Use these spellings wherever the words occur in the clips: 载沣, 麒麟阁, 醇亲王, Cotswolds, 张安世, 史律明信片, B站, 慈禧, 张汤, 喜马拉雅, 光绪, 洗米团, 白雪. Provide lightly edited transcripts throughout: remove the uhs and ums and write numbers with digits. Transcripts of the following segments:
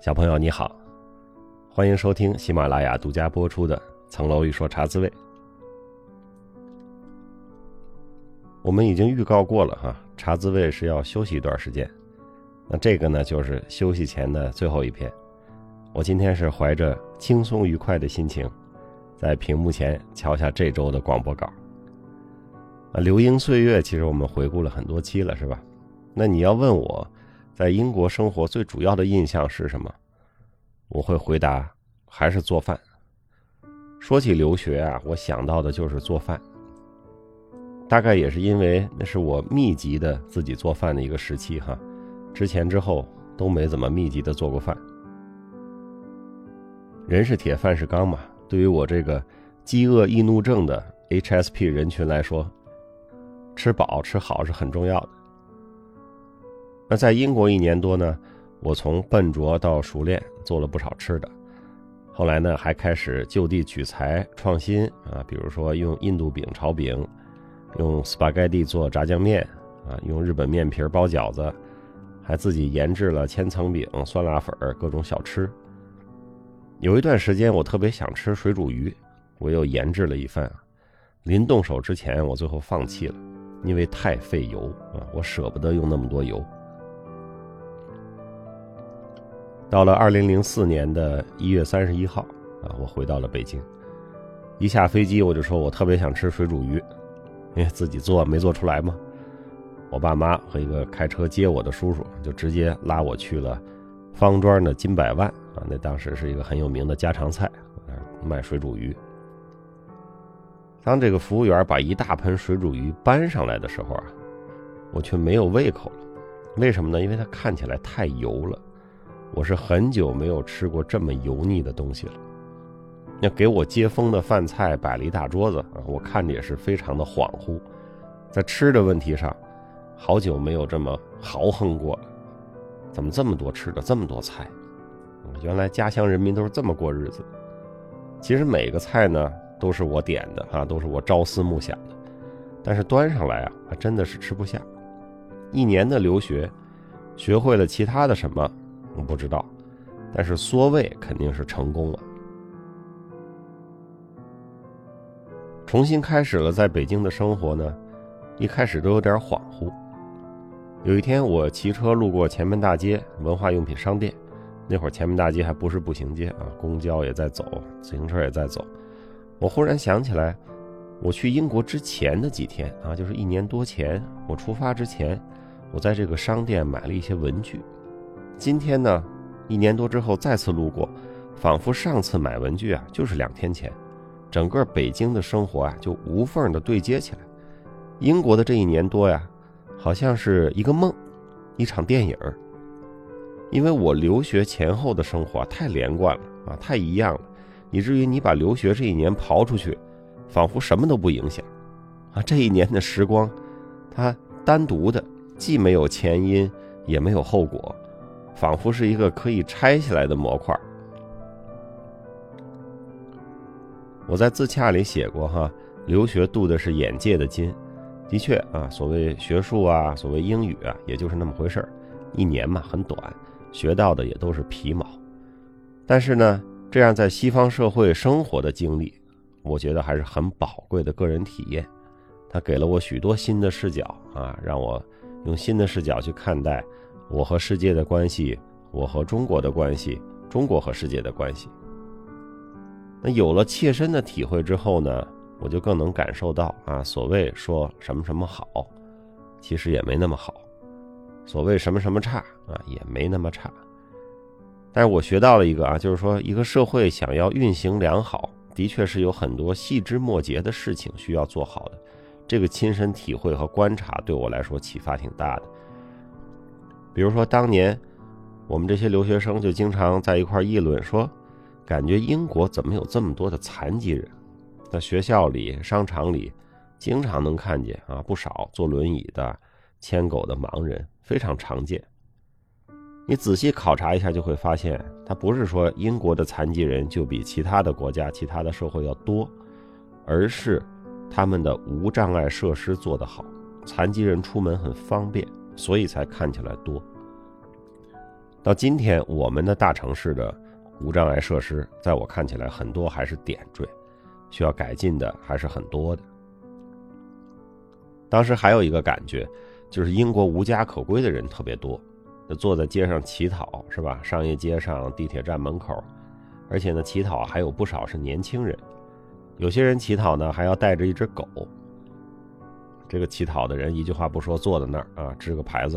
小朋友你好，欢迎收听喜马拉雅独家播出的《层楼一说茶滋味》。我们已经预告过了茶滋味是要休息一段时间，那这个呢就是休息前的最后一篇。我今天是怀着轻松愉快的心情，在屏幕前瞧下这周的广播稿。流英岁月其实我们回顾了很多期了，是吧？那你要问我在英国生活最主要的印象是什么，我会回答还是做饭。说起留学啊，我想到的就是做饭，大概也是因为那是我密集的自己做饭的一个时期哈，之前之后都没怎么密集的做过饭。人是铁饭是钢嘛，对于我这个饥饿易怒症的 HSP 人群来说，吃饱吃好是很重要的。那在英国一年多呢，我从笨拙到熟练做了不少吃的，后来呢还开始就地取材创新啊，比如说用印度饼炒饼，用 spaghetti 做炸酱面啊，用日本面皮包饺子，还自己研制了千层饼、酸辣粉、各种小吃。有一段时间我特别想吃水煮鱼，我又研制了一份，临动手之前我最后放弃了，因为太费油啊，我舍不得用那么多油。到了2004年的1月31号啊，我回到了北京。一下飞机我就说我特别想吃水煮鱼，因为自己做没做出来嘛。我爸妈和一个开车接我的叔叔就直接拉我去了方庄的金百万啊，那当时是一个很有名的家常菜，卖水煮鱼。当这个服务员把一大盆水煮鱼搬上来的时候啊，我却没有胃口了。为什么呢？因为它看起来太油了。我是很久没有吃过这么油腻的东西了。那给我接风的饭菜摆了一大桌子啊，我看着也是非常的恍惚。在吃的问题上，好久没有这么豪横过了。怎么这么多吃的，这么多菜？原来家乡人民都是这么过日子。其实每个菜呢都是我点的啊，都是我朝思暮想的，但是端上来啊，真的是吃不下。一年的留学，学会了其他的什么？我不知道，但是缩胃肯定是成功了。重新开始了在北京的生活呢，一开始都有点恍惚。有一天我骑车路过前门大街文化用品商店，那会儿前门大街还不是步行街啊，公交也在走，自行车也在走。我忽然想起来，我去英国之前的几天啊，就是一年多前，我出发之前，我在这个商店买了一些文具。今天呢，一年多之后再次路过，仿佛上次买文具啊就是2天前。整个北京的生活啊就无缝的对接起来。英国的这一年多呀，好像是一个梦，一场电影。因为我留学前后的生活太连贯了啊，太一样了，以至于你把留学这一年刨出去，仿佛什么都不影响啊。这一年的时光，它单独的，既没有前因，也没有后果。仿佛是一个可以拆起来的模块。我在自洽里写过留学镀的是眼界的金。的确啊，所谓学术啊，所谓英语啊，也就是那么回事儿。一年嘛，很短，学到的也都是皮毛。但是呢，这样在西方社会生活的经历，我觉得还是很宝贵的个人体验。它给了我许多新的视角啊，让我用新的视角去看待我和世界的关系，我和中国的关系，中国和世界的关系。那有了切身的体会之后呢，我就更能感受到啊，所谓说什么什么好，其实也没那么好；所谓什么什么差啊，也没那么差。但是我学到了一个就是说，一个社会想要运行良好，的确是有很多细枝末节的事情需要做好的。这个亲身体会和观察对我来说启发挺大的。比如说当年我们这些留学生就经常在一块议论说，感觉英国怎么有这么多的残疾人，在学校里商场里经常能看见啊，不少坐轮椅的、牵狗的盲人非常常见。你仔细考察一下就会发现，它不是说英国的残疾人就比其他的国家、其他的社会要多，而是他们的无障碍设施做得好，残疾人出门很方便，所以才看起来多。到今天我们的大城市的无障碍设施在我看起来很多还是点缀，需要改进的还是很多的。当时还有一个感觉就是英国无家可归的人特别多，坐在街上乞讨，是吧？商业街上、地铁站门口，而且呢，乞讨还有不少是年轻人，有些人乞讨呢还要带着一只狗。这个乞讨的人一句话不说，坐在那儿啊，支个牌子，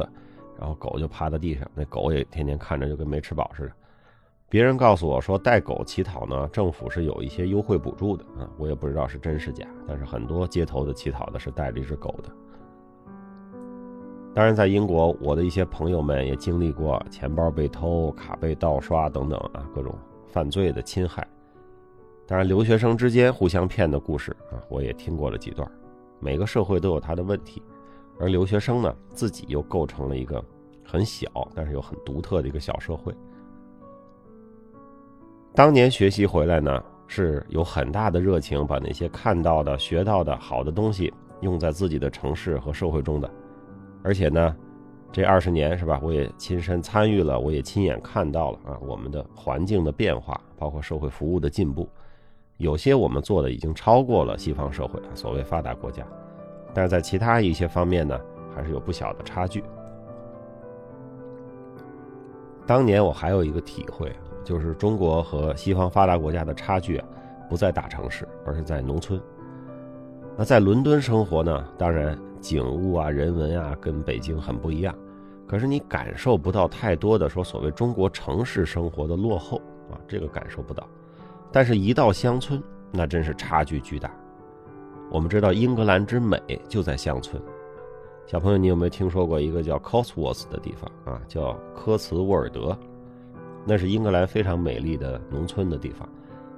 然后狗就趴在地上，那狗也天天看着就跟没吃饱似的。别人告诉我说，带狗乞讨呢，政府是有一些优惠补助的啊，我也不知道是真是假，但是很多街头的乞讨的是带着一只狗的。当然在英国，我的一些朋友们也经历过钱包被偷、卡被盗刷等等啊，各种犯罪的侵害。当然留学生之间互相骗的故事啊，我也听过了几段。每个社会都有它的问题，而留学生呢，自己又构成了一个很小但是又很独特的一个小社会。当年学习回来呢，是有很大的热情把那些看到的、学到的好的东西用在自己的城市和社会中的。而且呢，这20年是吧，我也亲身参与了，我也亲眼看到了啊，我们的环境的变化，包括社会服务的进步，有些我们做的已经超过了西方社会，所谓发达国家，但是在其他一些方面呢，还是有不小的差距。当年我还有一个体会，就是中国和西方发达国家的差距啊，不在大城市，而是在农村。那在伦敦生活呢，当然景物啊、人文啊跟北京很不一样，可是你感受不到太多的说所谓中国城市生活的落后啊，这个感受不到。但是一到乡村，那真是差距巨大。我们知道英格兰之美就在乡村。小朋友，你有没有听说过一个叫 Cotswolds 的地方啊？叫科茨沃尔德，那是英格兰非常美丽的农村的地方。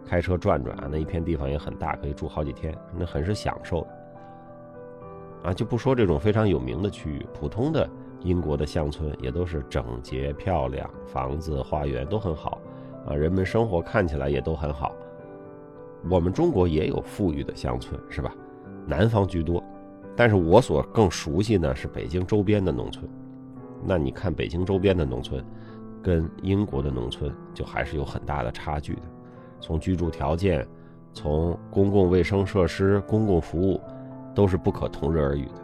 开车转转啊，那一片地方也很大，可以住好几天，那很是享受的啊。就不说这种非常有名的区域，普通的英国的乡村也都是整洁漂亮，房子、花园都很好啊，人们生活看起来也都很好。我们中国也有富裕的乡村，是吧？南方居多，但是我所更熟悉呢是北京周边的农村。那你看北京周边的农村，跟英国的农村就还是有很大的差距的。从居住条件，从公共卫生设施、公共服务，都是不可同日而语的。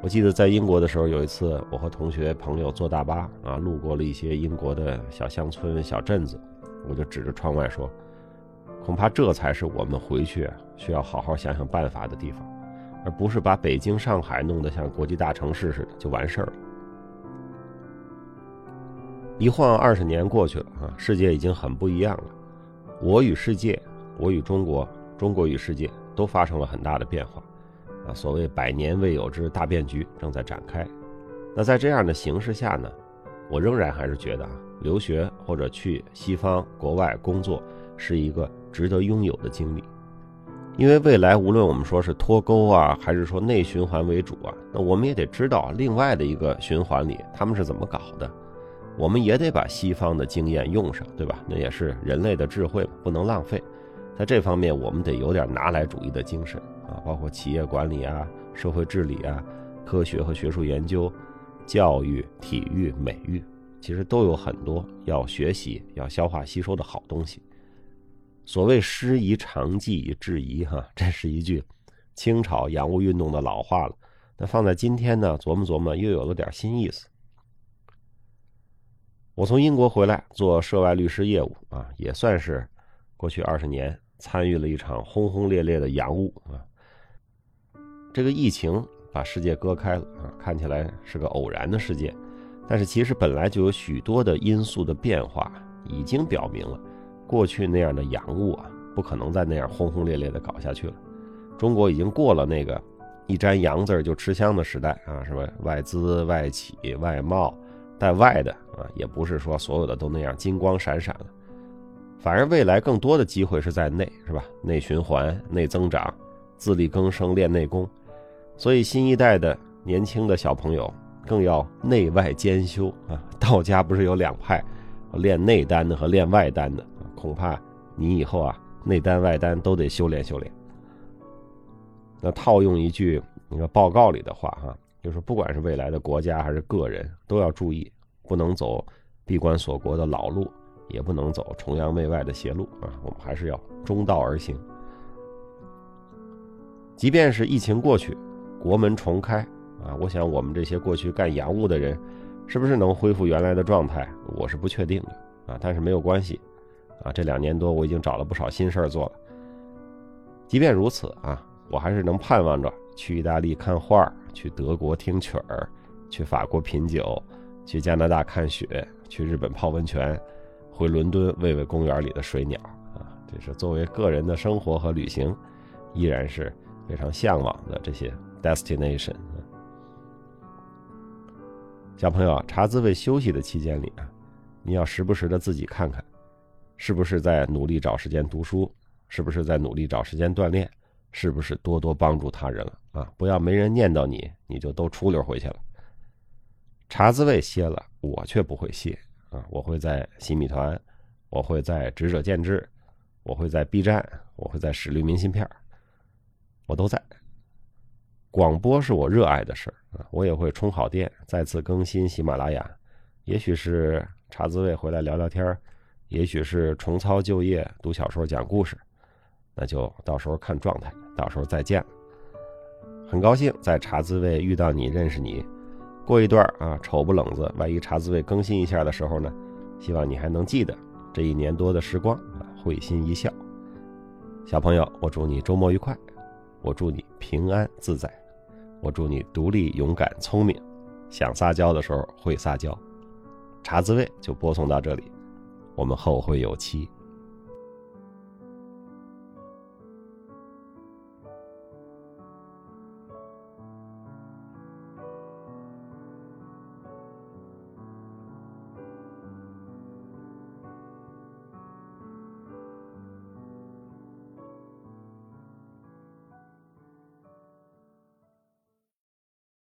我记得在英国的时候，有一次我和同学朋友坐大巴啊，路过了一些英国的小乡村、小镇子，我就指着窗外说，恐怕这才是我们回去需要好好想想办法的地方，而不是把北京、上海弄得像国际大城市似的就完事儿了。一晃20年过去了啊，世界已经很不一样了。我与世界，我与中国，中国与世界都发生了很大的变化啊，所谓百年未有之大变局正在展开。那在这样的形势下呢，我仍然还是觉得啊，留学或者去西方国外工作是一个值得拥有的经历。因为未来无论我们说是脱钩啊，还是说内循环为主啊，那我们也得知道另外的一个循环里他们是怎么搞的，我们也得把西方的经验用上，对吧？那也是人类的智慧，不能浪费。在这方面我们得有点拿来主义的精神啊，包括企业管理啊、社会治理啊、科学和学术研究、教育、体育、美育，其实都有很多要学习、要消化吸收的好东西。所谓师夷长技以制夷哈，这是一句清朝洋务运动的老话了，那放在今天呢，琢磨琢磨又有了点新意思。我从英国回来做涉外律师业务啊，也算是过去20年参与了一场轰轰烈烈的洋务啊。这个疫情把世界割开了啊，看起来是个偶然的事件，但是其实本来就有许多的因素的变化，已经表明了过去那样的洋务啊，不可能再那样轰轰烈烈的搞下去了。中国已经过了那个一沾洋字就吃香的时代啊，什么外资、外企、外贸。在外的啊，也不是说所有的都那样金光闪闪了，反而未来更多的机会是在内，是吧？内循环、内增长、自力更生、练内功。所以新一代的年轻的小朋友更要内外兼修啊。道家不是有两派，练内丹的和练外丹的，恐怕你以后啊，内丹外丹都得修炼修炼。那套用一句那个报告里的话哈，就是不管是未来的国家还是个人，都要注意，不能走闭关锁国的老路，也不能走崇洋媚外的邪路啊，我们还是要中道而行。即便是疫情过去，国门重开啊，我想我们这些过去干洋务的人是不是能恢复原来的状态，我是不确定的啊，但是没有关系啊，这2年多我已经找了不少新事儿做了。即便如此啊，我还是能盼望着去意大利看画，去德国听曲儿，去法国品酒，去加拿大看雪，去日本泡温泉，回伦敦喂喂公园里的水鸟啊，这是作为个人的生活和旅行依然是非常向往的这些 destination。 小朋友啊，茶滋味休息的期间里啊，你要时不时的自己看看，是不是在努力找时间读书，是不是在努力找时间锻炼，是不是多多帮助他人了啊，不要没人念叨你，你就都出溜回去了。茶滋味歇了，我却不会歇啊，我会在洗米团，我会在职者建制，我会在 B 站，我会在史律明信片，我都在。广播是我热爱的事啊，我也会充好电，再次更新喜马拉雅，也许是茶滋味回来聊聊天，也许是重操旧业，读小说讲故事，那就到时候看状态，到时候再见了。很高兴在茶滋味遇到你，认识你。过一段啊，丑不冷子，万一茶滋味更新一下的时候呢，希望你还能记得这1年多的时光啊，会心一笑。小朋友，我祝你周末愉快，我祝你平安自在，我祝你独立勇敢聪明，想撒娇的时候会撒娇。茶滋味就播送到这里，我们后会有期。